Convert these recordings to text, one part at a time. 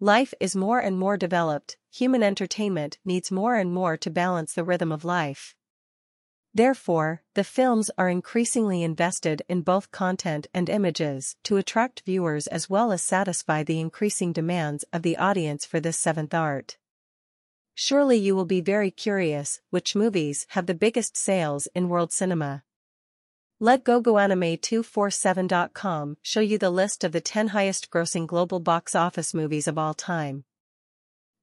Life is more and more developed, human entertainment needs more and more to balance the rhythm of life. Therefore, the films are increasingly invested in both content and images to attract viewers as well as satisfy the increasing demands of the audience for this seventh art. Surely you will be very curious which movies have the biggest sales in world cinema. Let gogoanime247.com show you the list of the 10 highest-grossing global box office movies of all time.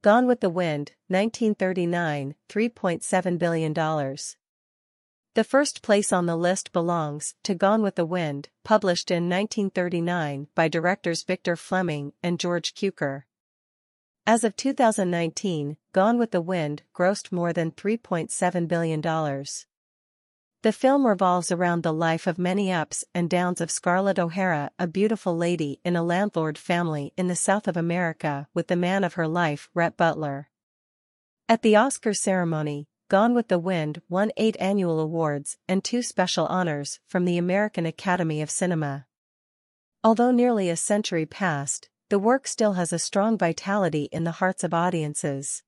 Gone with the Wind, 1939, $3.7 billion. The first place on the list belongs to Gone with the Wind, published in 1939 by directors Victor Fleming and George Cukor. As of 2019, Gone with the Wind grossed more than $3.7 billion. The film revolves around the life of many ups and downs of Scarlett O'Hara, a beautiful lady in a landlord family in the South of America with the man of her life, Rhett Butler. At the Oscar ceremony, Gone with the Wind won 8 annual awards and 2 special honors from the American Academy of Cinema. Although nearly a century passed, the work still has a strong vitality in the hearts of audiences.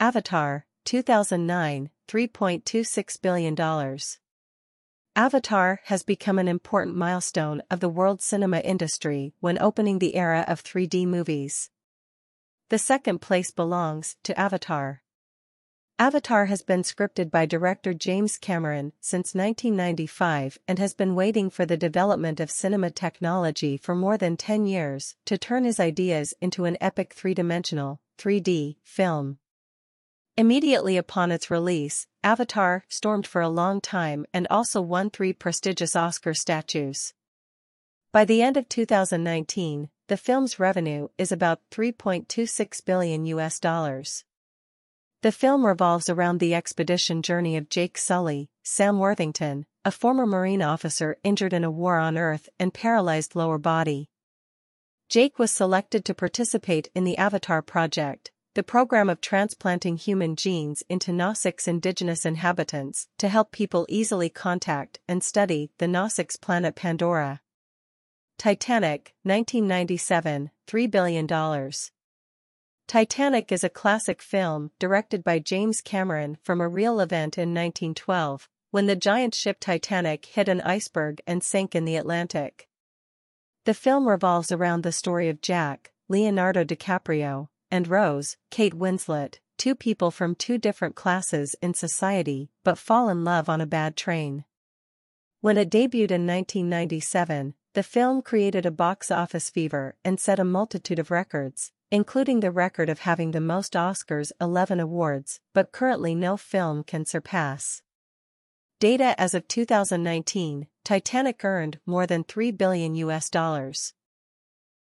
Avatar, 2009, $3.26 billion. Avatar has become an important milestone of the world cinema industry when opening the era of 3D movies. The second place belongs to Avatar. Avatar has been scripted by director James Cameron since 1995 and has been waiting for the development of cinema technology for more than 10 years to turn his ideas into an epic three-dimensional, 3D, film. Immediately upon its release, Avatar stormed for a long time and also won 3 prestigious Oscar statues. By the end of 2019, the film's revenue is about $3.26 billion. The film revolves around the expedition journey of Jake Sully, Sam Worthington, a former Marine officer injured in a war on Earth and paralyzed lower body. Jake was selected to participate in the Avatar project, the program of transplanting human genes into Nosik's indigenous inhabitants to help people easily contact and study the Nosik's planet Pandora. Titanic, 1997, $3 billion. Titanic is a classic film directed by James Cameron from a real event in 1912, when the giant ship Titanic hit an iceberg and sank in the Atlantic. The film revolves around the story of Jack, Leonardo DiCaprio, and Rose, Kate Winslet, 2 people from 2 different classes in society but fall in love on a bad train. When it debuted in 1997, the film created a box office fever and set a multitude of records, including the record of having the most Oscars, 11 awards, but currently no film can surpass. Data as of 2019, Titanic earned more than $3 billion.